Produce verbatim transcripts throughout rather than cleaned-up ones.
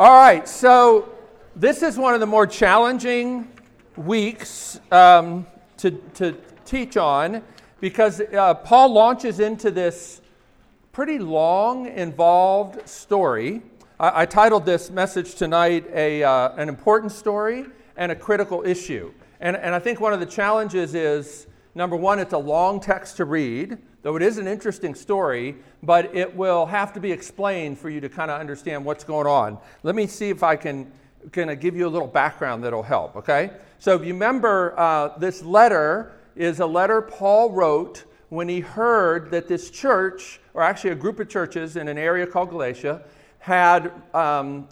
All right, so this is one of the more challenging weeks um, to, to teach on because uh, Paul launches into this pretty long, involved story. I, I titled this message tonight a uh, an important story and a critical issue. And, and I think one of the challenges is, number one, it's a long text to read, though it is an interesting story, but it will have to be explained for you to kind of understand what's going on. Let me see if I can kind of give you a little background that'll help, okay? So if you remember, uh, this letter is a letter Paul wrote when he heard that this church, or actually a group of churches in an area called Galatia, had um,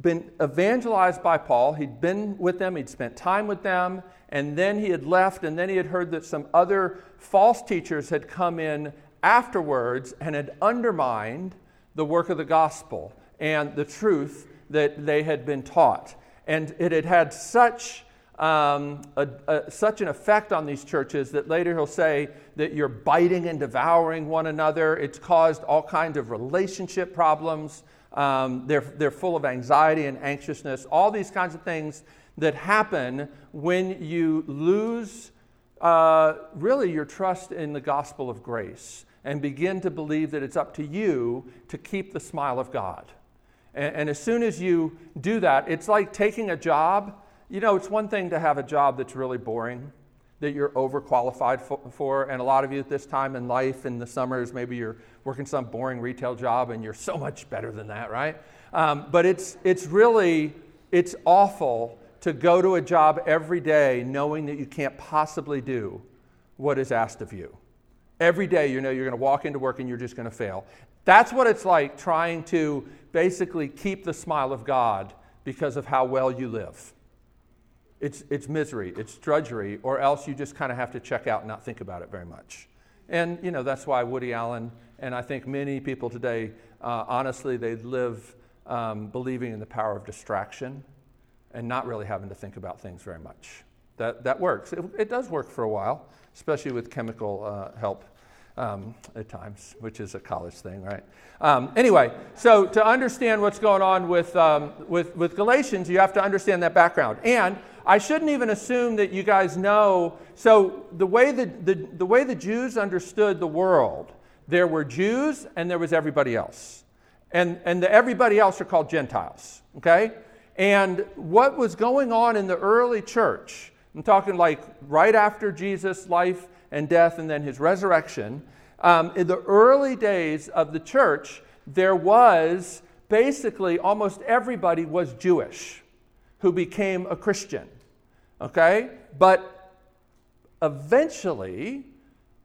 been evangelized by Paul. He'd been with them, he'd spent time with them, and then he had left, and then he had heard that some other false teachers had come in afterwards and had undermined the work of the gospel and the truth that they had been taught. And it had had such um, a, a, such an effect on these churches that later he'll say that you're biting and devouring one another. It's caused all kinds of relationship problems. Um, they're, they're full of anxiety and anxiousness, all these kinds of things that happen when you lose uh, really your trust in the gospel of grace and begin to believe that it's up to you to keep the smile of God. And, and as soon as you do that, it's like taking a job. You know, it's one thing to have a job that's really boring, that you're overqualified for, for, and a lot of you at this time in life, in the summers, maybe you're working some boring retail job and you're so much better than that, right? Um, but it's it's really, it's awful to go to a job every day knowing that you can't possibly do what is asked of you. Every day you know you're going to walk into work and you're just going to fail. That's what it's like trying to basically keep the smile of God because of how well you live. It's it's misery, it's drudgery, or else you just kind of have to check out and not think about it very much. And you know that's why Woody Allen and I think many people today, uh, honestly, they live um, believing in the power of distraction and not really having to think about things very much. That that works. It, it does work for a while, especially with chemical uh, help um, at times, which is a college thing, right? Um, anyway, so to understand what's going on with, um, with with Galatians, you have to understand that background. And I shouldn't even assume that you guys know. So the way the, the, the way the Jews understood the world, there were Jews and there was everybody else. And, and the everybody else are called Gentiles, okay? And what was going on in the early church, I'm talking like right after Jesus' life and death and then his resurrection, um, in the early days of the church, there was basically almost everybody was Jewish who became a Christian, okay? But eventually,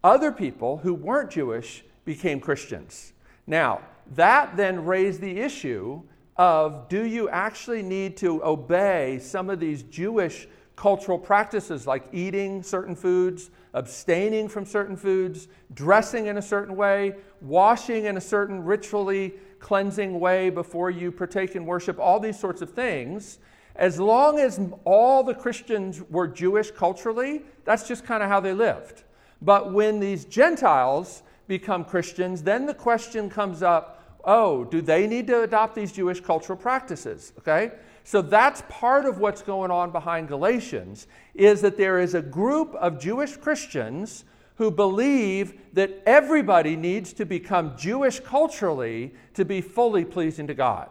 other people who weren't Jewish became Christians. Now, that then raised the issue of do you actually need to obey some of these Jewish cultural practices like eating certain foods, abstaining from certain foods, dressing in a certain way, washing in a certain ritually cleansing way before you partake in worship, all these sorts of things. As long as all the Christians were Jewish culturally, that's just kind of how they lived. But when these Gentiles become Christians, then the question comes up, oh, do they need to adopt these Jewish cultural practices? Okay, so that's part of what's going on behind Galatians, is that there is a group of Jewish Christians who believe that everybody needs to become Jewish culturally to be fully pleasing to God.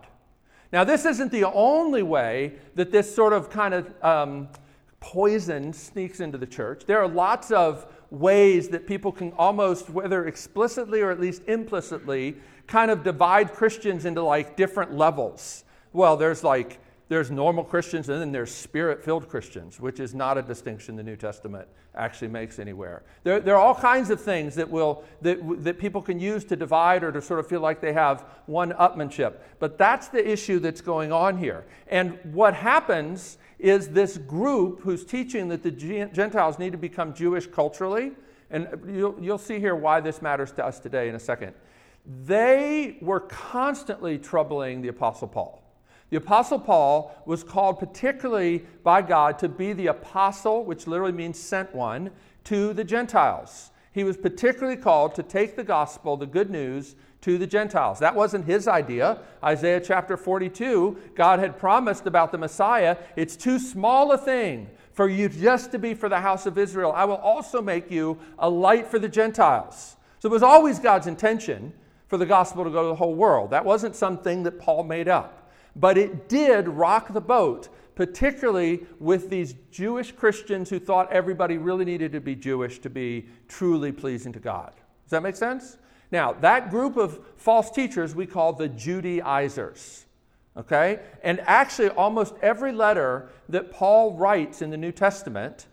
Now, this isn't the only way that this sort of kind of um, poison sneaks into the church. There are lots of ways that people can almost, whether explicitly or at least implicitly, kind of divide Christians into like different levels. Well, there's like, there's normal Christians and then there's spirit-filled Christians, which is not a distinction the New Testament actually makes anywhere. There, there are all kinds of things that will that that people can use to divide or to sort of feel like they have one-upmanship. But that's the issue that's going on here. And what happens is this group who's teaching that the Gentiles need to become Jewish culturally, and you'll, you'll see here why this matters to us today in a second. They were constantly troubling the Apostle Paul. The Apostle Paul was called particularly by God to be the apostle, which literally means sent one, to the Gentiles. he was particularly called to take the gospel, the good news, to the Gentiles. That wasn't his idea. Isaiah chapter forty-two, God had promised about the Messiah, it's too small a thing for you just to be for the house of Israel. I will also make you a light for the Gentiles. So it was always God's intention for the gospel to go to the whole world. That wasn't something that Paul made up. But it did rock the boat, particularly with these Jewish Christians who thought everybody really needed to be Jewish to be truly pleasing to God. Does that make sense? Now, that group of false teachers we call the Judaizers, okay? And actually, almost every letter that Paul writes in the New Testament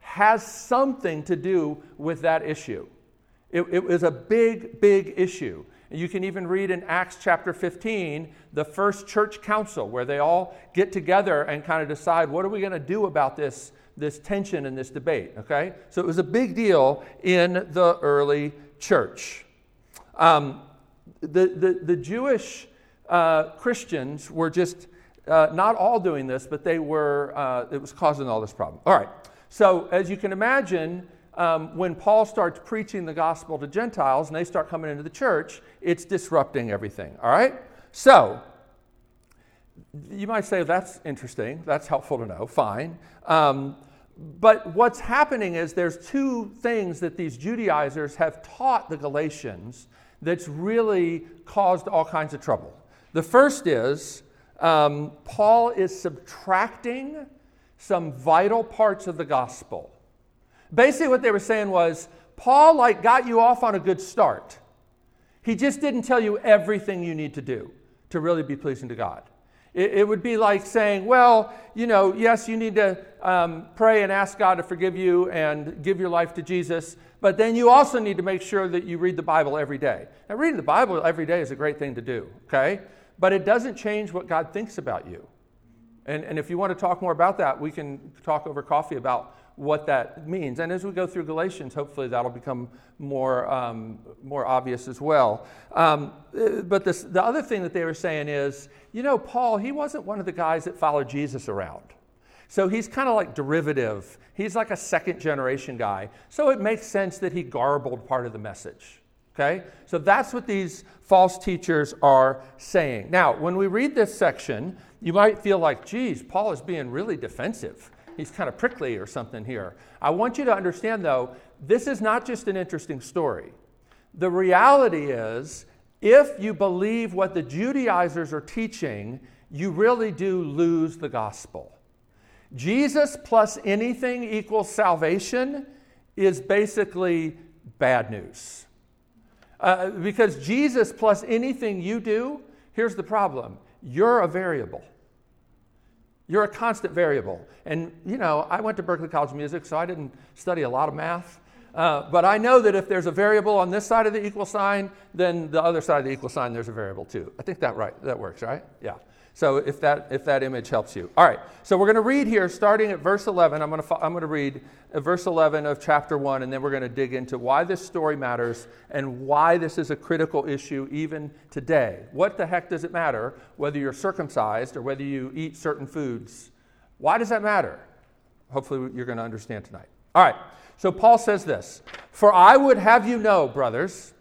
has something to do with that issue. It, it was a big, big issue. And you can even read in Acts chapter fifteen, the first church council, where they all get together and kind of decide, what are we going to do about this, this tension and this debate, okay? So it was a big deal in the early church. Um, the, the, the Jewish uh, Christians were just uh, not all doing this, but they were, uh, it was causing all this problem. All right, so as you can imagine, um, when Paul starts preaching the gospel to Gentiles and they start coming into the church, it's disrupting everything, all right? So, you might say, that's interesting, that's helpful to know, fine. Um, But what's happening is there's two things that these Judaizers have taught the Galatians that's really caused all kinds of trouble. The first is um, Paul is subtracting some vital parts of the gospel. Basically what they were saying was, Paul like got you off on a good start. He just didn't tell you everything you need to do to really be pleasing to God. It would be like saying, well, you know, yes, you need to um, pray and ask God to forgive you and give your life to Jesus, but then you also need to make sure that you read the Bible every day. Now, reading the Bible every day is a great thing to do, okay? But it doesn't change what God thinks about you. And, and if you want to talk more about that, we can talk over coffee about what that means. And as we go through Galatians, hopefully that'll become more um, more obvious as well. Um, but this, the other thing that they were saying is, you know, Paul, he wasn't one of the guys that followed Jesus around. So he's kind of like derivative. He's like a second generation guy. So it makes sense that he garbled part of the message. Okay? So that's what these false teachers are saying. Now, when we read this section, you might feel like, geez, Paul is being really defensive. He's kind of prickly or something here. I want you to understand, though, this is not just an interesting story. The reality is, if you believe what the Judaizers are teaching, you really do lose the gospel. Jesus plus anything equals salvation is basically bad news. Uh, because Jesus plus anything you do, here's the problem. You're a variable. You're a constant variable. And, you know, I went to Berklee College of Music, so I didn't study a lot of math. Uh, but I know that if there's a variable on this side of the equal sign, then the other side of the equal sign, there's a variable too. I think that right. That works, right? Yeah. So if that if that image helps you. All right. So we're going to read here, starting at verse eleven. I'm going to I'm going to read verse eleven of chapter one, and then we're going to dig into why this story matters and why this is a critical issue even today. What the heck does it matter whether you're circumcised or whether you eat certain foods? Why does that matter? Hopefully you're going to understand tonight. All right. So Paul says this: "For I would have you know, brothers,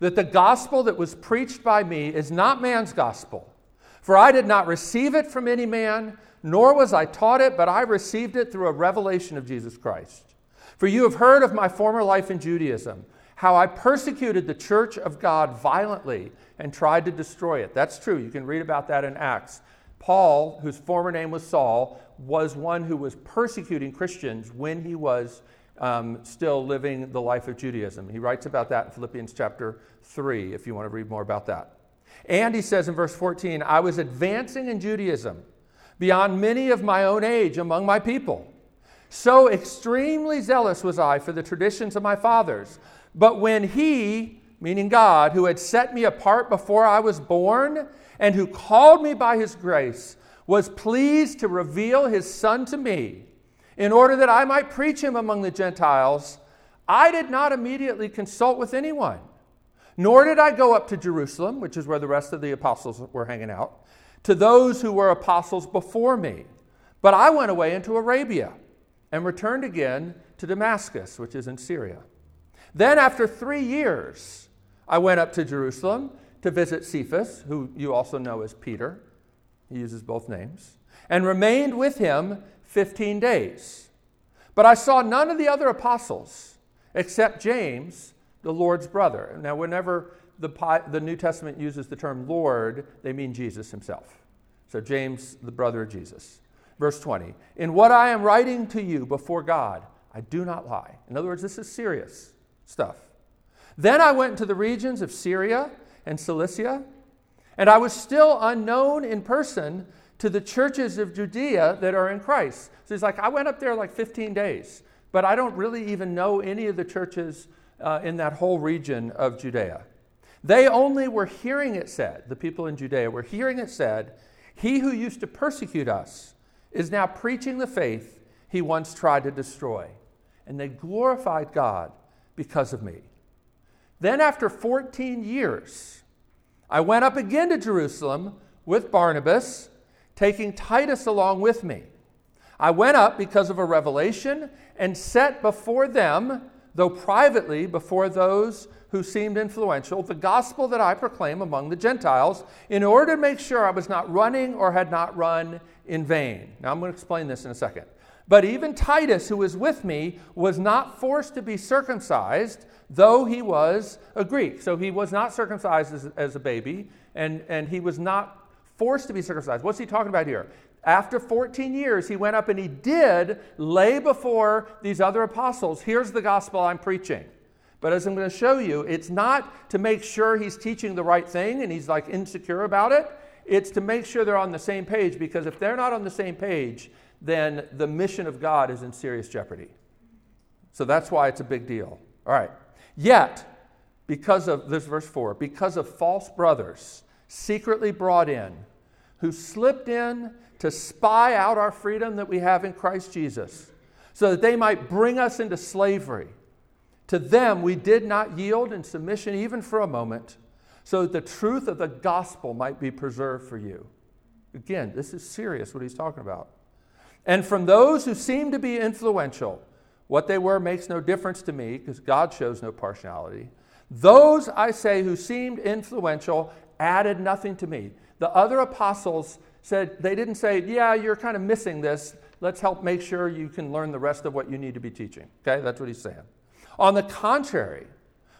that the gospel that was preached by me is not man's gospel. For I did not receive it from any man, nor was I taught it, but I received it through a revelation of Jesus Christ. For you have heard of my former life in Judaism, how I persecuted the church of God violently and tried to destroy it." That's true. You can read about that in Acts. Paul, whose former name was Saul, was one who was persecuting Christians when he was um, still living the life of Judaism. He writes about that in Philippians chapter three, if you want to read more about that. And he says in verse fourteen, "I was advancing in Judaism beyond many of my own age among my people. So extremely zealous was I for the traditions of my fathers. But when he," meaning God, "who had set me apart before I was born and who called me by his grace, was pleased to reveal his son to me in order that I might preach him among the Gentiles, I did not immediately consult with anyone. Nor did I go up to Jerusalem," which is where the rest of the apostles were hanging out, "to those who were apostles before me. But I went away into Arabia and returned again to Damascus," which is in Syria. Then after three years, I went up to Jerusalem to visit Cephas, who you also know as Peter. He uses both names. And remained with him fifteen days. But I saw none of the other apostles except James, the Lord's brother. Now, whenever the, the New Testament uses the term Lord, they mean Jesus himself. So James, the brother of Jesus. Verse twenty, in what I am writing to you before God, I do not lie. In other words, this is serious stuff. Then I went into the regions of Syria and Cilicia, and I was still unknown in person to the churches of Judea that are in Christ. So he's like, I went up there like fifteen days, but I don't really even know any of the churches uh, in that whole region of Judea. They only were hearing it said, the people in Judea were hearing it said, he who used to persecute us is now preaching the faith he once tried to destroy. And they glorified God because of me. Then after fourteen years, I went up again to Jerusalem with Barnabas, taking Titus along with me. I went up because of a revelation and set before them, though privately before those who seemed influential, the gospel that I proclaim among the Gentiles, in order to make sure I was not running or had not run in vain. Now I'm going to explain this in a second. But even Titus, who was with me, was not forced to be circumcised, though he was a Greek. So he was not circumcised as, as a baby, and, and he was not forced to be circumcised. What's he talking about here? After fourteen years, he went up and he did lay before these other apostles, here's the gospel I'm preaching. But as I'm going to show you, it's not to make sure he's teaching the right thing and he's like insecure about it. It's to make sure they're on the same page, because if they're not on the same page, then the mission of God is in serious jeopardy. So that's why it's a big deal. All right. Yet, because of, this is verse four, because of false brothers secretly brought in, who slipped in to spy out our freedom that we have in Christ Jesus, so that they might bring us into slavery. To them we did not yield in submission even for a moment, so that the truth of the gospel might be preserved for you. Again, this is serious what he's talking about. And from those who seem to be influential, what they were makes no difference to me, because God shows no partiality. Those, I say, who seemed influential added nothing to me. The other apostles said, they didn't say, yeah, you're kind of missing this. Let's help make sure you can learn the rest of what you need to be teaching. Okay, that's what he's saying. On the contrary,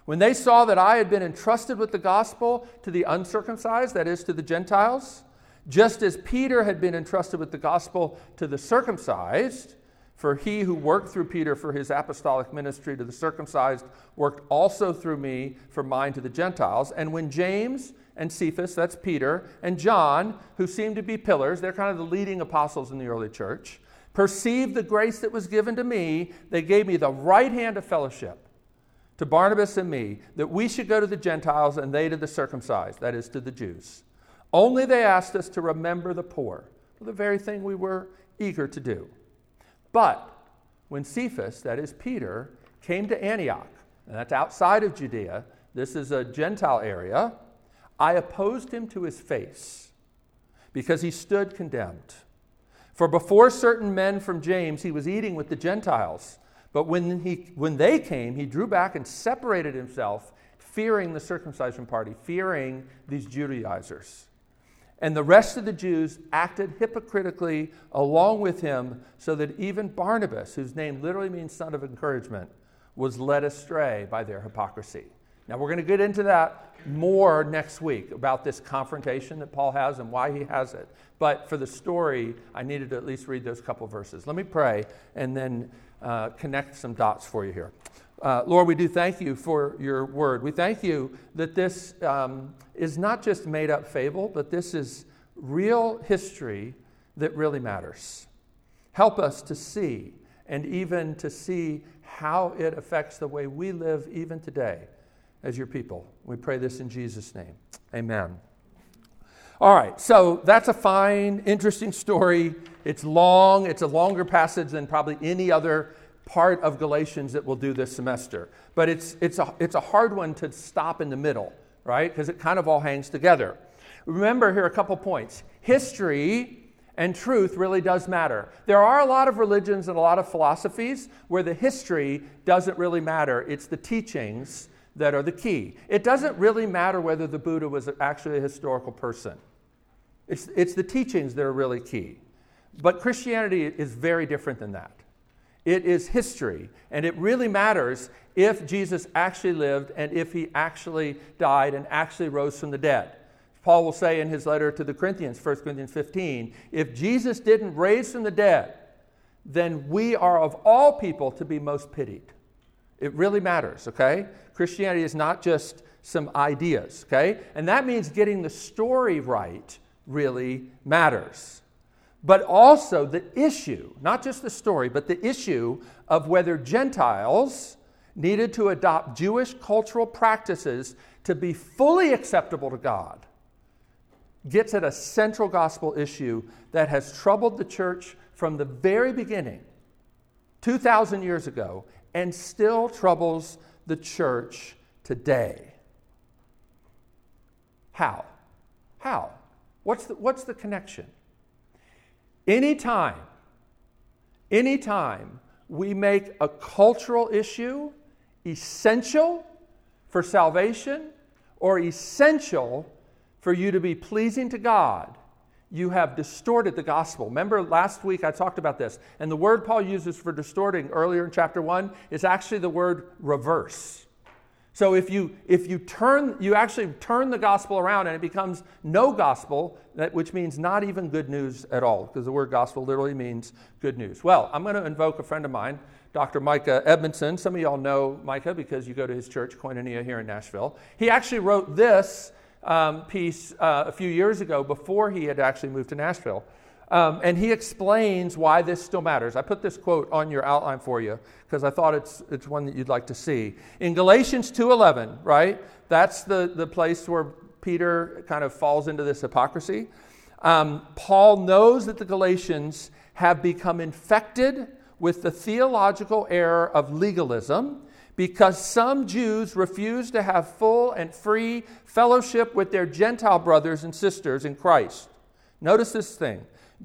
when they saw that I had been entrusted with the gospel to the uncircumcised, that is, to the Gentiles, just as Peter had been entrusted with the gospel to the circumcised, for he who worked through Peter for his apostolic ministry to the circumcised worked also through me for mine to the Gentiles. And when James and Cephas, that's Peter, and John, who seemed to be pillars, they're kind of the leading apostles in the early church, perceived the grace that was given to me, they gave me the right hand of fellowship to Barnabas and me, that we should go to the Gentiles and they to the circumcised, that is, to the Jews. Only they asked us to remember the poor, the very thing we were eager to do. But when Cephas, that is Peter, came to Antioch, and that's outside of Judea, this is a Gentile area, I opposed him to his face, because he stood condemned. For before certain men from James, he was eating with the Gentiles. But when he when they came, he drew back and separated himself, fearing the circumcision party, fearing these Judaizers. And the rest of the Jews acted hypocritically along with him, so that even Barnabas, whose name literally means son of encouragement, was led astray by their hypocrisy. Now, we're going to get into that more next week about this confrontation that Paul has and why he has it. But for the story, I needed to at least read those couple verses. Let me pray and then uh, connect some dots for you here. Uh, Lord, we do thank you for your word. We thank you that this um, is not just made-up fable, but this is real history that really matters. Help us to see, and even to see how it affects the way we live even today as your people. We pray this in Jesus' name. Amen. All right, so that's a fine, interesting story. It's long. It's a longer passage than probably any other part of Galatians that we'll do this semester. But it's it's a it's a hard one to stop in the middle, right? Because it kind of all hangs together. Remember here a couple points. History and truth really does matter. There are a lot of religions and a lot of philosophies where the history doesn't really matter. It's the teachings that are the key. It doesn't really matter whether the Buddha was actually a historical person. It's, it's the teachings that are really key. But Christianity is very different than that. It is history, and it really matters if Jesus actually lived and if he actually died and actually rose from the dead. Paul will say in his letter to the Corinthians, First Corinthians fifteen, if Jesus didn't raise from the dead, then we are of all people to be most pitied. It really matters, okay? Christianity is not just some ideas, okay? And that means getting the story right really matters. But also the issue, not just the story, but the issue of whether Gentiles needed to adopt Jewish cultural practices to be fully acceptable to God gets at a central gospel issue that has troubled the church from the very beginning, two thousand years ago, and still troubles the church today. How? How? What's the, what's the connection? Anytime, anytime we make a cultural issue essential for salvation or essential for you to be pleasing to God, you have distorted the gospel. Remember last week I talked about this, and the word Paul uses for distorting earlier in chapter one is actually the word reverse. So if you if you turn you actually turn the gospel around and it becomes no gospel, that which means not even good news at all, because the word gospel literally means good news. Well, I'm going to invoke a friend of mine, Doctor Micah Edmondson. Some of y'all know Micah because you go to his church, Koinonia, here in Nashville. He actually wrote this Um, piece uh, a few years ago before he had actually moved to Nashville. Um, and he explains why this still matters. I put this quote on your outline for you because I thought it's it's one that you'd like to see. In Galatians two eleven, right? That's the, the place where Peter kind of falls into this hypocrisy. Um, Paul knows that the Galatians have become infected with the theological error of legalism, because some Jews refuse to have full and free fellowship with their Gentile brothers and sisters in Christ. Notice this thing.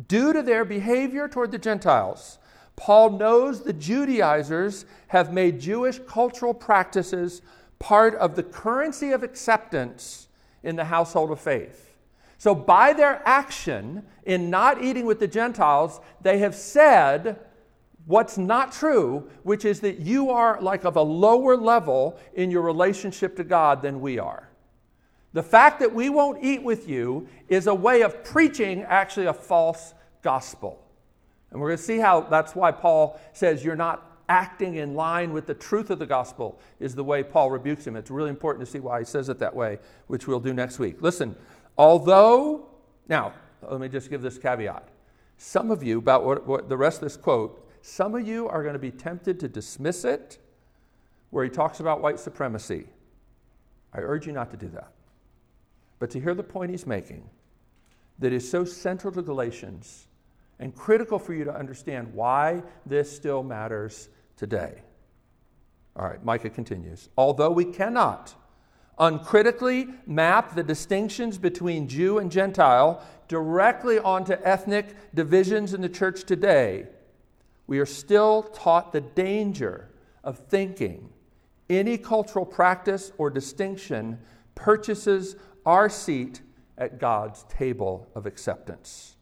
Due to their behavior toward the Gentiles, Paul knows the Judaizers have made Jewish cultural practices part of the currency of acceptance in the household of faith. So by their action in not eating with the Gentiles, they have said what's not true, which is that you are like of a lower level in your relationship to God than we are. The fact that we won't eat with you is a way of preaching actually a false gospel. And we're going to see how that's why Paul says you're not acting in line with the truth of the gospel is the way Paul rebukes him. It's really important to see why he says it that way, which we'll do next week. Listen, although, now, let me just give this caveat. Some of you, about what, what the rest of this quote, some of you are going to be tempted to dismiss it where he talks about white supremacy. I urge you not to do that. But to hear the point he's making that is so central to Galatians and critical for you to understand why this still matters today. All right, Micah continues. Although we cannot uncritically map the distinctions between Jew and Gentile directly onto ethnic divisions in the church today, we are still taught the danger of thinking any cultural practice or distinction purchases our seat at God's table of acceptance.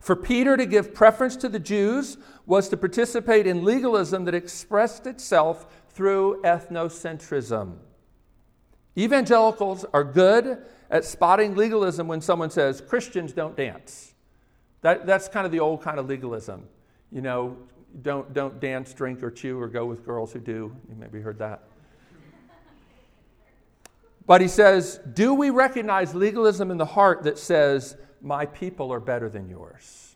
For Peter to give preference to the Jews was to participate in legalism that expressed itself through ethnocentrism. Evangelicals are good at spotting legalism when someone says, Christians don't dance. That, that's kind of the old kind of legalism, you know, Don't don't dance, drink, or chew, or go with girls who do. You maybe heard that. But he says, do we recognize legalism in the heart that says, my people are better than yours?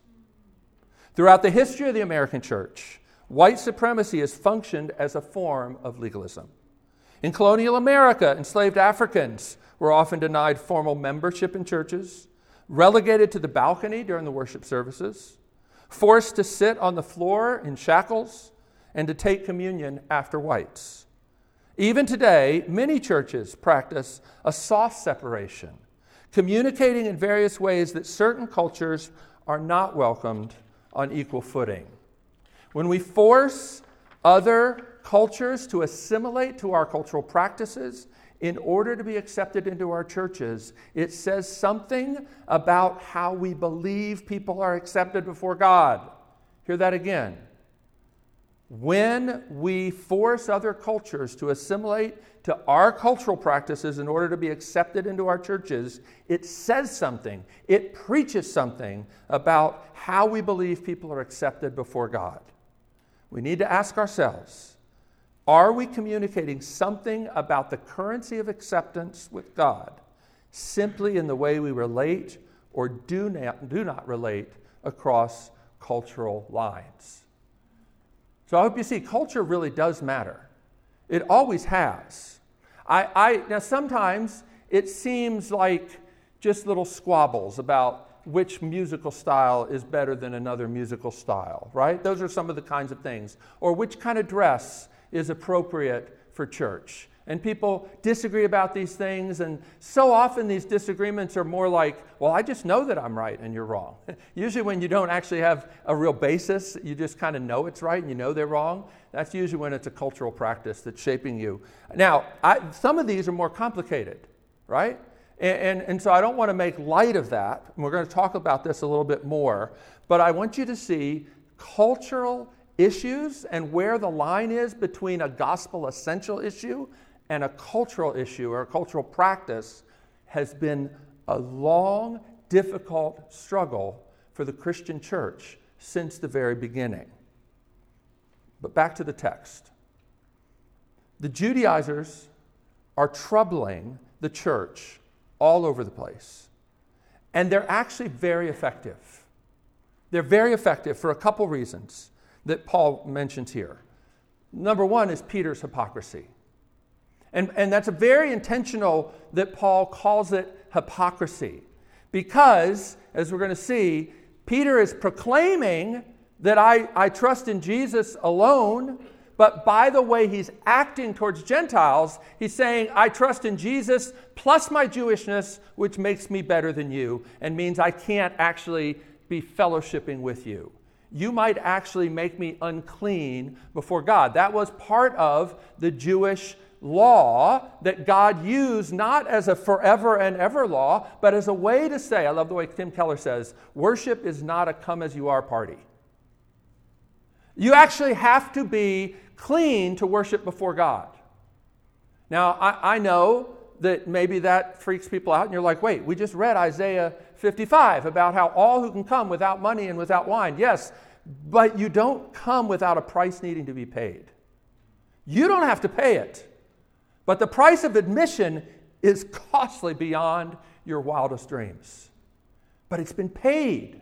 Throughout the history of the American church, white supremacy has functioned as a form of legalism. In colonial America, enslaved Africans were often denied formal membership in churches, relegated to the balcony during the worship services, forced to sit on the floor in shackles and to take communion after whites. Even today, many churches practice a soft separation, communicating in various ways that certain cultures are not welcomed on equal footing. When we force other cultures to assimilate to our cultural practices in order to be accepted into our churches, it says something about how we believe people are accepted before God. Hear that again. When we force other cultures to assimilate to our cultural practices in order to be accepted into our churches, it says something. It preaches something about how we believe people are accepted before God. We need to ask ourselves, are we communicating something about the currency of acceptance with God simply in the way we relate or do not, do not relate across cultural lines? So I hope you see, culture really does matter. It always has. I, I now, sometimes it seems like just little squabbles about which musical style is better than another musical style, right? Those are some of the kinds of things. Or which kind of dress is appropriate for church. And people disagree about these things, and so often these disagreements are more like, well, I just know that I'm right and you're wrong. Usually when you don't actually have a real basis, you just kind of know it's right and you know they're wrong. That's usually when it's a cultural practice that's shaping you. Now, I, some of these are more complicated, right? And, and, and so I don't want to make light of that. And we're going to talk about this a little bit more. But I want you to see cultural issues and where the line is between a gospel essential issue and a cultural issue or a cultural practice has been a long, difficult struggle for the Christian church since the very beginning. But back to the text. The Judaizers are troubling the church all over the place. And they're actually very effective. They're very effective for a couple reasons that Paul mentions here. Number one is Peter's hypocrisy. And, and that's a very intentional that Paul calls it hypocrisy. Because, as we're going to see, Peter is proclaiming that I, I trust in Jesus alone, but by the way he's acting towards Gentiles, he's saying, I trust in Jesus plus my Jewishness, which makes me better than you and means I can't actually be fellowshipping with you. You might actually make me unclean before God. That was part of the Jewish law that God used not as a forever and ever law, but as a way to say, I love the way Tim Keller says, worship is not a come as you are party. You actually have to be clean to worship before God. Now, I, I know that maybe that freaks people out and you're like, wait, we just read Isaiah fifty-five about how all who can come without money and without wine. Yes, but you don't come without a price needing to be paid. You don't have to pay it. But the price of admission is costly beyond your wildest dreams. But it's been paid.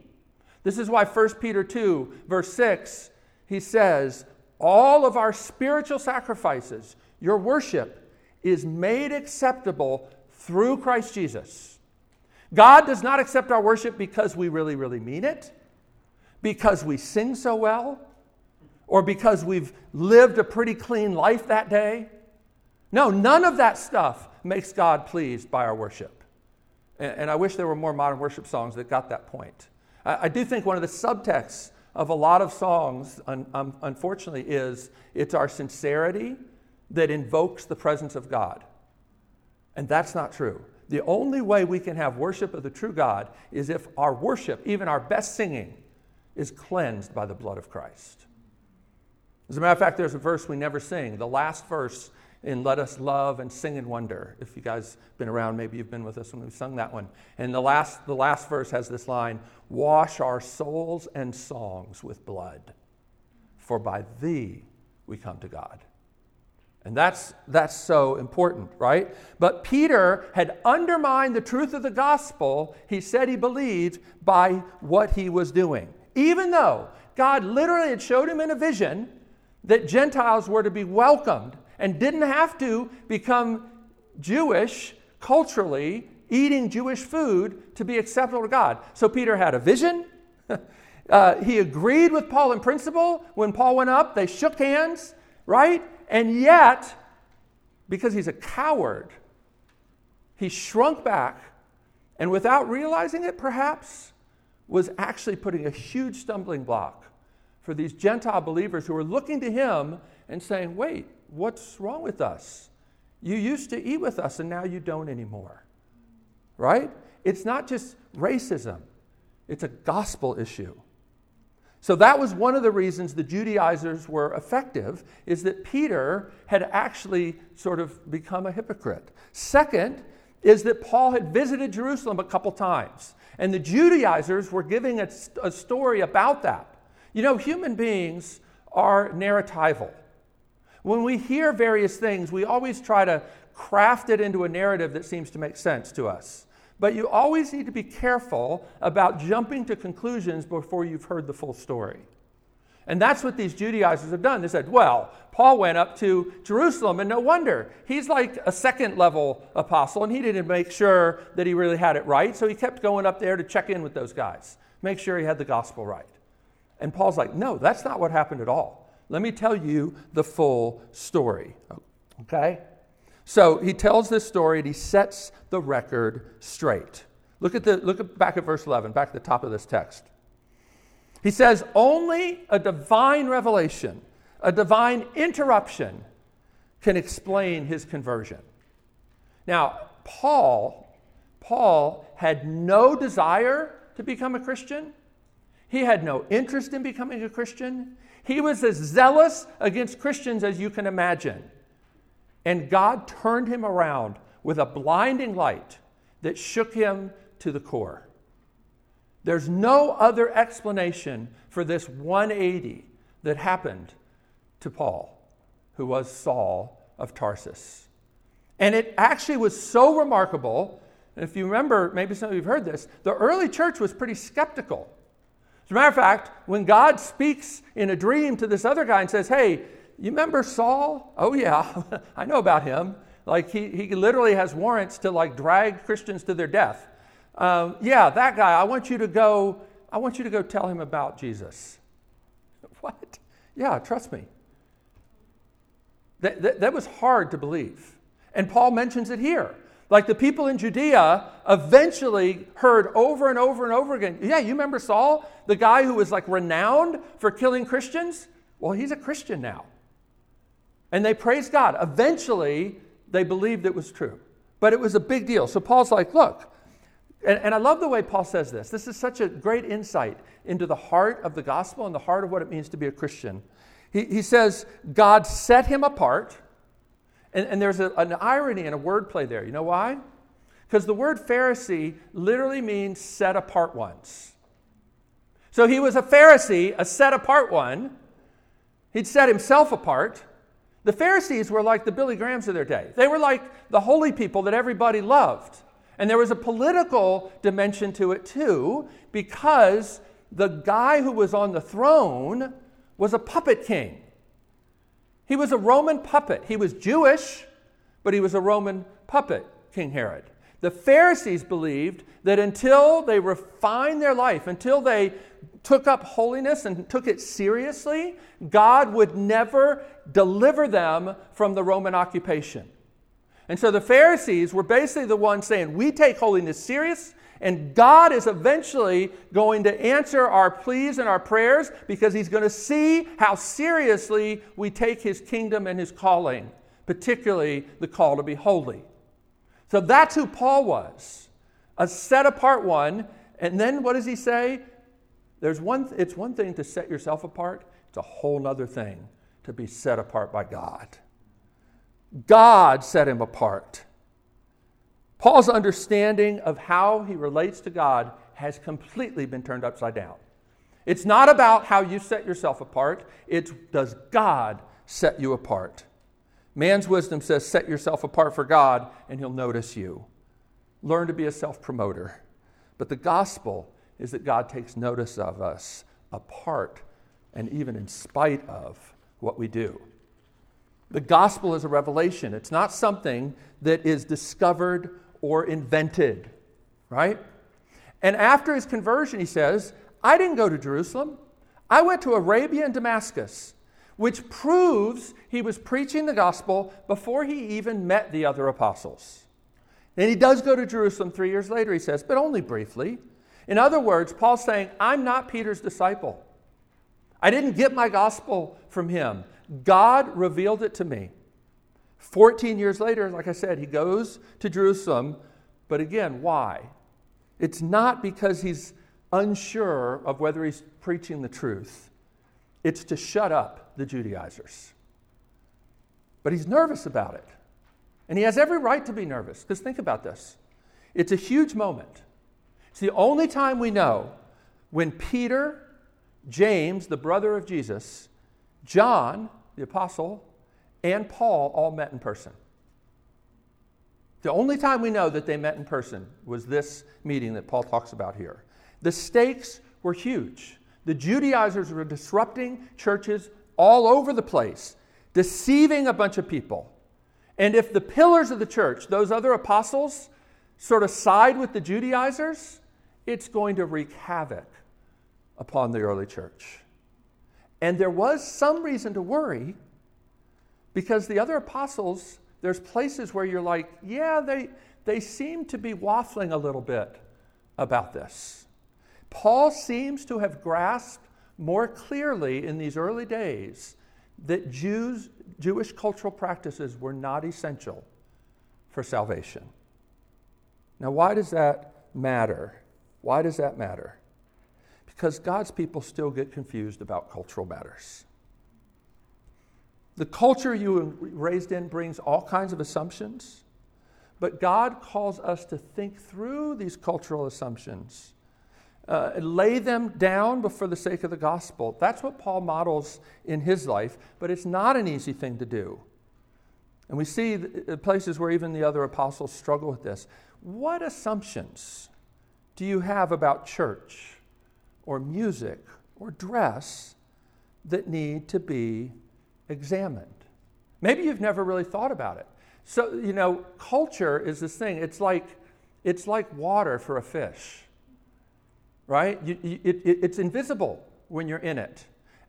This is why First Peter two, verse six, he says, all of our spiritual sacrifices, your worship, is made acceptable through Christ Jesus. God does not accept our worship because we really, really mean it, because we sing so well, or because we've lived a pretty clean life that day. No, none of that stuff makes God pleased by our worship. And, and I wish there were more modern worship songs that got that point. I, I do think one of the subtexts of a lot of songs, un, um, unfortunately, is it's our sincerity that invokes the presence of God. And that's not true. The only way we can have worship of the true God is if our worship, even our best singing, is cleansed by the blood of Christ. As a matter of fact, there's a verse we never sing, the last verse in Let Us Love and Sing and Wonder. If you guys have been around, maybe you've been with us when we've sung that one. And the last, the last verse has this line, wash our souls and songs with blood, for by thee we come to God. And that's, that's so important, right? But Peter had undermined the truth of the gospel, he said he believed, by what he was doing. Even though God literally had showed him in a vision that Gentiles were to be welcomed and didn't have to become Jewish culturally, eating Jewish food to be acceptable to God. So Peter had a vision. uh, he agreed with Paul in principle. When Paul went up, they shook hands, right? And yet, because he's a coward, he shrunk back and without realizing it perhaps, was actually putting a huge stumbling block for these Gentile believers who were looking to him and saying, wait, what's wrong with us? You used to eat with us and now you don't anymore, right? It's not just racism. It's a gospel issue. So that was one of the reasons the Judaizers were effective, is that Peter had actually sort of become a hypocrite. Second is that Paul had visited Jerusalem a couple times, and the Judaizers were giving a, a story about that. You know, human beings are narratival. When we hear various things, we always try to craft it into a narrative that seems to make sense to us. But you always need to be careful about jumping to conclusions before you've heard the full story. And that's what these Judaizers have done. They said, well, Paul went up to Jerusalem, and no wonder. He's like a second-level apostle, and he didn't make sure that he really had it right, so he kept going up there to check in with those guys, make sure he had the gospel right. And Paul's like, no, that's not what happened at all. Let me tell you the full story, okay? So he tells this story and he sets the record straight. Look at the look at, back at verse eleven, back at the top of this text. He says, only a divine revelation, a divine interruption can explain his conversion. Now, Paul, Paul had no desire to become a Christian. He had no interest in becoming a Christian. He was as zealous against Christians as you can imagine. And God turned him around with a blinding light that shook him to the core. There's no other explanation for this one eighty that happened to Paul, who was Saul of Tarsus. And it actually was so remarkable, and if you remember, maybe some of you have heard this, the early church was pretty skeptical. As a matter of fact, when God speaks in a dream to this other guy and says, hey, you remember Saul? Oh, yeah, I know about him. Like, he, he literally has warrants to, like, drag Christians to their death. Um, yeah, that guy, I want you to go, I want you to go tell him about Jesus. What? Yeah, trust me. That, that, that was hard to believe. And Paul mentions it here. Like, the people in Judea eventually heard over and over and over again, yeah, you remember Saul? The guy who was, like, renowned for killing Christians? Well, he's a Christian now. And they praised God. Eventually, they believed it was true. But it was a big deal. So Paul's like, look. And, and I love the way Paul says this. This is such a great insight into the heart of the gospel and the heart of what it means to be a Christian. He, he says, God set him apart. And, and there's a, an irony and a wordplay there. You know why? Because the word Pharisee literally means set apart ones. So he was a Pharisee, a set apart one. He'd set himself apart. The Pharisees were like the Billy Grahams of their day. They were like the holy people that everybody loved. And there was a political dimension to it too, because the guy who was on the throne was a puppet king. He was a Roman puppet. He was Jewish, but he was a Roman puppet, King Herod. The Pharisees believed that until they refined their life, until they took up holiness and took it seriously, God would never deliver them from the Roman occupation. And so the Pharisees were basically the ones saying, we take holiness serious, and God is eventually going to answer our pleas and our prayers because he's going to see how seriously we take his kingdom and his calling, particularly the call to be holy. So that's who Paul was, a set-apart one. And then what does he say? There's one. Th- it's one thing to set yourself apart. It's a whole other thing to be set apart by God. God set him apart. Paul's understanding of how he relates to God has completely been turned upside down. It's not about how you set yourself apart. It's, does God set you apart? Man's wisdom says, set yourself apart for God, and he'll notice you. Learn to be a self-promoter. But the gospel is that God takes notice of us apart and even in spite of what we do. The gospel is a revelation. It's not something that is discovered or invented, right? And after his conversion, he says, I didn't go to Jerusalem. I went to Arabia and Damascus, which proves he was preaching the gospel before he even met the other apostles. Then he does go to Jerusalem three years later, he says, but only briefly. In other words, Paul's saying, I'm not Peter's disciple. I didn't get my gospel from him. God revealed it to me. fourteen years later, like I said, he goes to Jerusalem. But again, why? It's not because he's unsure of whether he's preaching the truth. It's to shut up the Judaizers. But he's nervous about it. And he has every right to be nervous, because think about this. It's a huge moment. It's the only time we know when Peter, James, the brother of Jesus, John, the apostle, and Paul all met in person. The only time we know that they met in person was this meeting that Paul talks about here. The stakes were huge. The Judaizers were disrupting churches all over the place, deceiving a bunch of people. And if the pillars of the church, those other apostles, sort of side with the Judaizers, it's going to wreak havoc upon the early church. And there was some reason to worry, because the other apostles, there's places where you're like, yeah, they, they seem to be waffling a little bit about this. Paul seems to have grasped more clearly in these early days that Jews, Jewish cultural practices were not essential for salvation. Now, why does that matter? Why does that matter? Because God's people still get confused about cultural matters. The culture you were raised in brings all kinds of assumptions, but God calls us to think through these cultural assumptions, uh, lay them down before the sake of the gospel. That's what Paul models in his life, but it's not an easy thing to do. And we see places where even the other apostles struggle with this. What assumptions do you have about church or music or dress that need to be examined? Maybe you've never really thought about it. So, you know, culture is this thing. It's like it's like water for a fish, right? You, you, it, it, it's invisible when you're in it,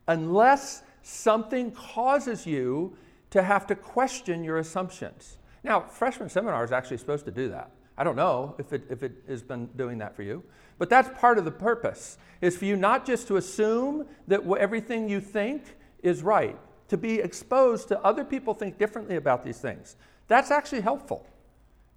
unless something causes you to have to question your assumptions. Now, freshman seminar is actually supposed to do that. I don't know if it if it has been doing that for you, but that's part of the purpose, is for you not just to assume that everything you think is right, to be exposed to other people think differently about these things. That's actually helpful.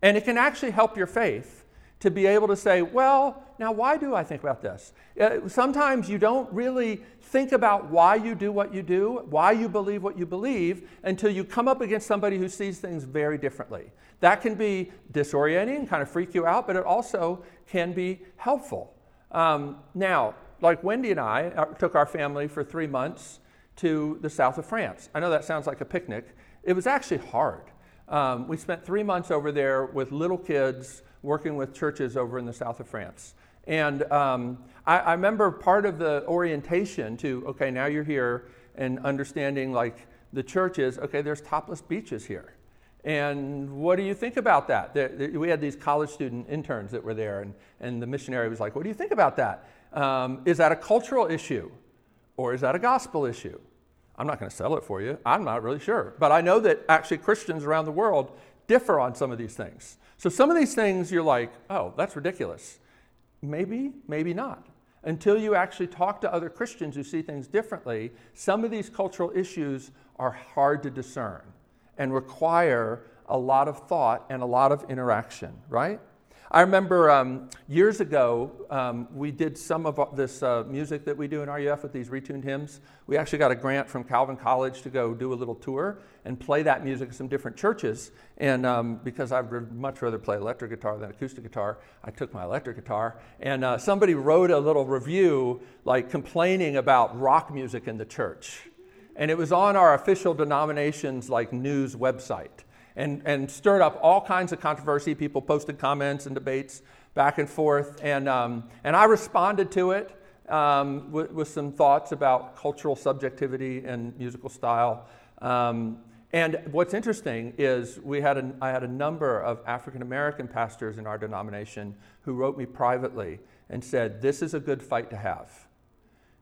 And it can actually help your faith to be able to say, well, now why do I think about this? Uh, sometimes you don't really think about why you do what you do, why you believe what you believe, until you come up against somebody who sees things very differently. That can be disorienting, kind of freak you out, but it also can be helpful. Um, now, like Wendy and I uh, took our family for three months to the south of France. I know that sounds like a picnic. It was actually hard. Um, we spent three months over there with little kids working with churches over in the south of France. And um, I, I remember part of the orientation to, okay, now you're here, and understanding like the church is, okay, there's topless beaches here. And what do you think about that? The, the, we had these college student interns that were there, and, and the missionary was like, what do you think about that? Um, is that a cultural issue? Or is that a gospel issue? I'm not going to sell it for you. I'm not really sure. But I know that actually Christians around the world differ on some of these things. So some of these things you're like, oh, that's ridiculous. Maybe, maybe not. Until you actually talk to other Christians who see things differently, some of these cultural issues are hard to discern and require a lot of thought and a lot of interaction, right? I remember um, years ago, um, we did some of this uh, music that we do in R U F with these retuned hymns. We actually got a grant from Calvin College to go do a little tour and play that music at some different churches. And um, because I would much rather play electric guitar than acoustic guitar, I took my electric guitar. And uh, somebody wrote a little review like complaining about rock music in the church. And it was on our official denomination's like news website. And, and stirred up all kinds of controversy. People posted comments and debates back and forth. And um, and I responded to it um, with, with some thoughts about cultural subjectivity and musical style. Um, and what's interesting is we had a, I had a number of African-American pastors in our denomination who wrote me privately and said, this is a good fight to have.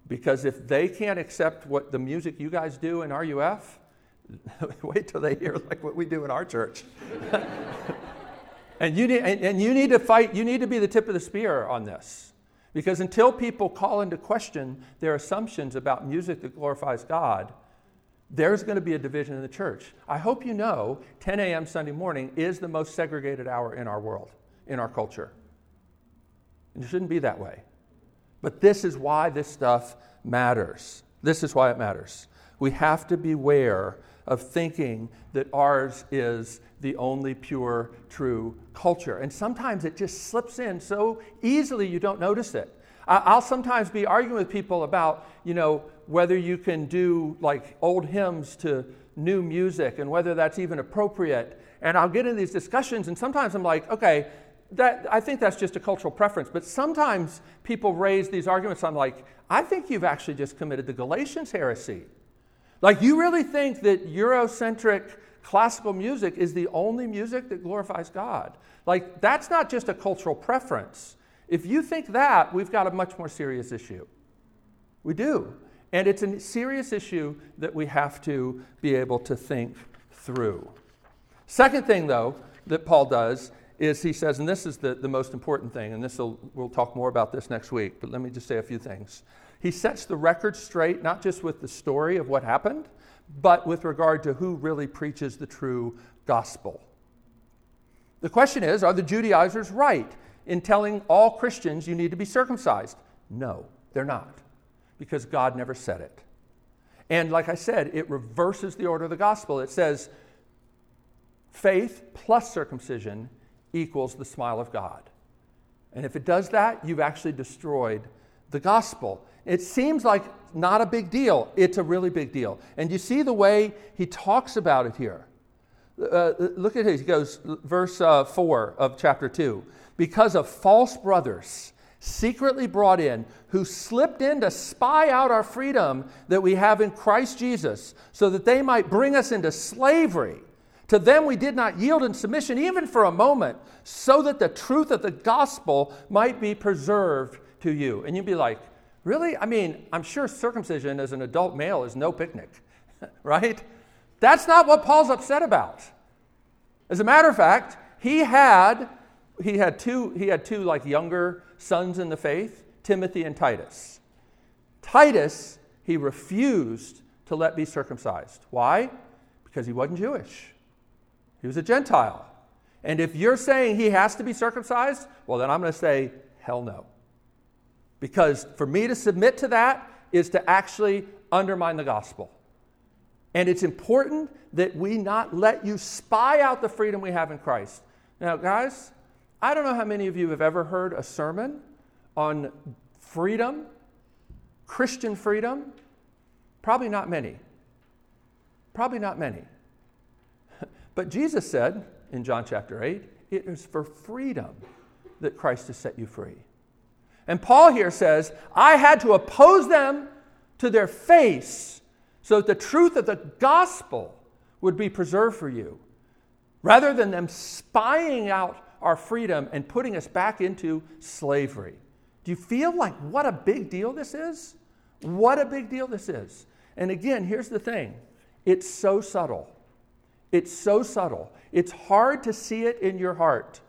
Because if they can't accept what the music you guys do in R U F, wait till they hear like what we do in our church. and you need and, and you need to fight. You need to be the tip of the spear on this. Because until people call into question their assumptions about music that glorifies God, there's going to be a division in the church. I hope you know ten a.m. Sunday morning is the most segregated hour in our world, in our culture. And it shouldn't be that way. But this is why this stuff matters. This is why it matters. We have to beware of thinking that ours is the only pure, true culture. And sometimes it just slips in so easily you don't notice it. I'll sometimes be arguing with people about, you know, whether you can do like old hymns to new music and whether that's even appropriate. And I'll get into these discussions, and sometimes I'm like, okay, that I think that's just a cultural preference. But sometimes people raise these arguments. I'm like, I think you've actually just committed the Galatians heresy. Like, you really think that Eurocentric classical music is the only music that glorifies God? Like, that's not just a cultural preference. If you think that, we've got a much more serious issue. We do. And it's a serious issue that we have to be able to think through. Second thing, though, that Paul does is he says, and this is the, the most important thing, and this will, we'll talk more about this next week, but let me just say a few things. He sets the record straight, not just with the story of what happened, but with regard to who really preaches the true gospel. The question is, are the Judaizers right in telling all Christians you need to be circumcised? No, they're not, because God never said it. And like I said, it reverses the order of the gospel. It says faith plus circumcision equals the smile of God. And if it does that, you've actually destroyed the gospel. It seems like not a big deal. It's a really big deal. And you see the way he talks about it here. Uh, look at it. He goes, verse uh, four of chapter two. Because of false brothers secretly brought in, who slipped in to spy out our freedom that we have in Christ Jesus, so that they might bring us into slavery. To them we did not yield in submission even for a moment, so that the truth of the gospel might be preserved to you. And you'd be like, really? I mean, I'm sure circumcision as an adult male is no picnic, right? That's not what Paul's upset about. As a matter of fact, he had he had two he had two like younger sons in the faith, Timothy and Titus. Titus, he refused to let be circumcised. Why? Because he wasn't Jewish. He was a Gentile. And if you're saying he has to be circumcised, well, then I'm going to say, hell no. Because for me to submit to that is to actually undermine the gospel. And it's important that we not let you spy out the freedom we have in Christ. Now, guys, I don't know how many of you have ever heard a sermon on freedom, Christian freedom. Probably not many. Probably not many. But Jesus said in John chapter eight, it is for freedom that Christ has set you free. And Paul here says, I had to oppose them to their face so that the truth of the gospel would be preserved for you, rather than them spying out our freedom and putting us back into slavery. Do you feel like what a big deal this is? What a big deal this is. And again, here's the thing. It's so subtle. It's so subtle. It's hard to see it in your heart,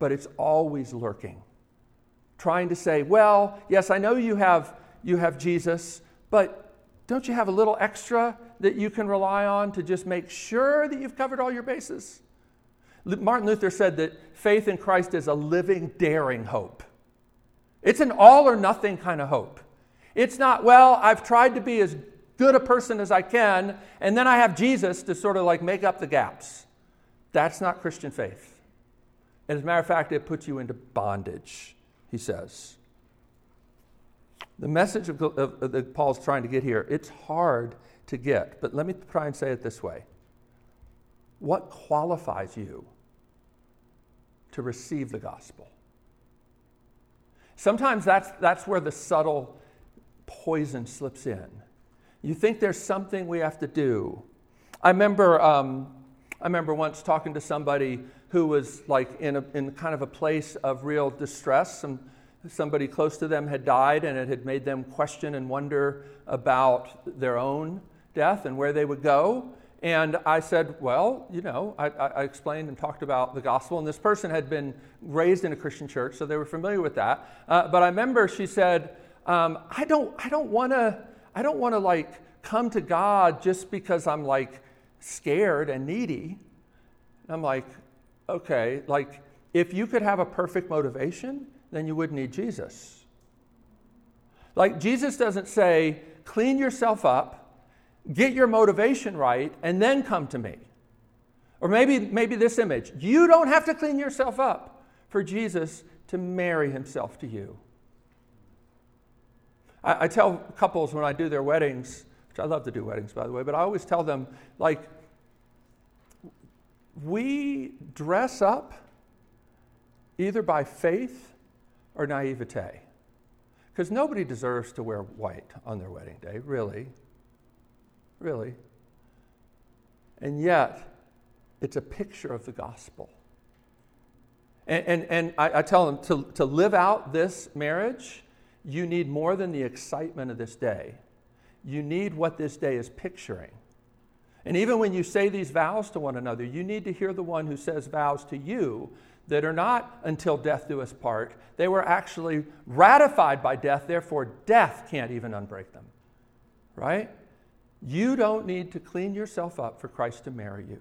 but it's always lurking. Trying to say, well, yes, I know you have you have Jesus, but don't you have a little extra that you can rely on to just make sure that you've covered all your bases? Martin Luther said that faith in Christ is a living, daring hope. It's an all or nothing kind of hope. It's not, well, I've tried to be as good a person as I can, and then I have Jesus to sort of like make up the gaps. That's not Christian faith. And as a matter of fact, it puts you into bondage. He says. The message of, of, of, that Paul's trying to get here, it's hard to get, but let me try and say it this way. What qualifies you to receive the gospel? Sometimes that's, that's where the subtle poison slips in. You think there's something we have to do. I remember, um, I remember once talking to somebody who was like in a, in kind of a place of real distress. Some, somebody close to them had died, and it had made them question and wonder about their own death and where they would go. And I said, well, you know, I, I explained and talked about the gospel, and this person had been raised in a Christian church, so they were familiar with that. Uh, but I remember she said, um, I don't, I don't want to, I don't want to like come to God just because I'm like scared and needy. And I'm like, okay, like if you could have a perfect motivation, then you wouldn't need Jesus. Like Jesus doesn't say, clean yourself up, get your motivation right, and then come to me. Or maybe maybe this image. You don't have to clean yourself up for Jesus to marry himself to you. I, I tell couples when I do their weddings, which I love to do weddings, by the way, but I always tell them, like, we dress up either by faith or naivete. Because nobody deserves to wear white on their wedding day, really. Really. And yet, it's a picture of the gospel. And and, and I, I tell them to, to live out this marriage, you need more than the excitement of this day. You need what this day is picturing. And even when you say these vows to one another, you need to hear the one who says vows to you that are not until death do us part. They were actually ratified by death, therefore death can't even unbreak them. Right? You don't need to clean yourself up for Christ to marry you.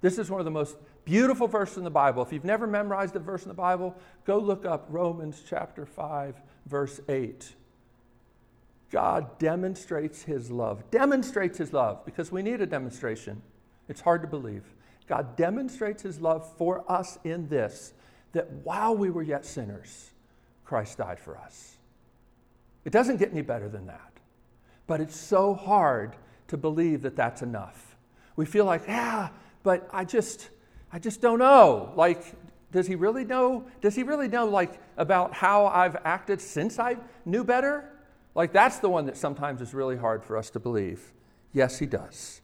This is one of the most beautiful verses in the Bible. If you've never memorized a verse in the Bible, go look up Romans chapter five, verse eight. God demonstrates his love. Demonstrates his love, because we need a demonstration. It's hard to believe. God demonstrates his love for us in this, that while we were yet sinners, Christ died for us. It doesn't get any better than that. But it's so hard to believe that that's enough. We feel like, yeah, but I just, I just don't know. Like, does he really know? Does he really know, like, about how I've acted since I knew better? Like, that's the one that sometimes is really hard for us to believe. Yes, he does.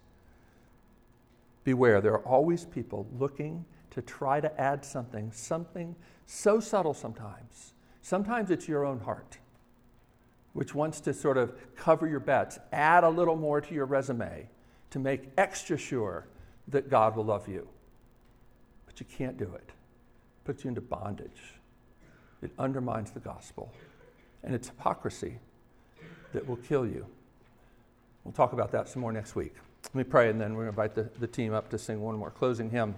Beware, there are always people looking to try to add something, something so subtle sometimes. Sometimes it's your own heart, which wants to sort of cover your bets, add a little more to your resume to make extra sure that God will love you. But you can't do it. It puts you into bondage. It undermines the gospel. And it's hypocrisy that will kill you. We'll talk about that some more next week. Let me pray, and then we're going to invite the, the team up to sing one more closing hymn.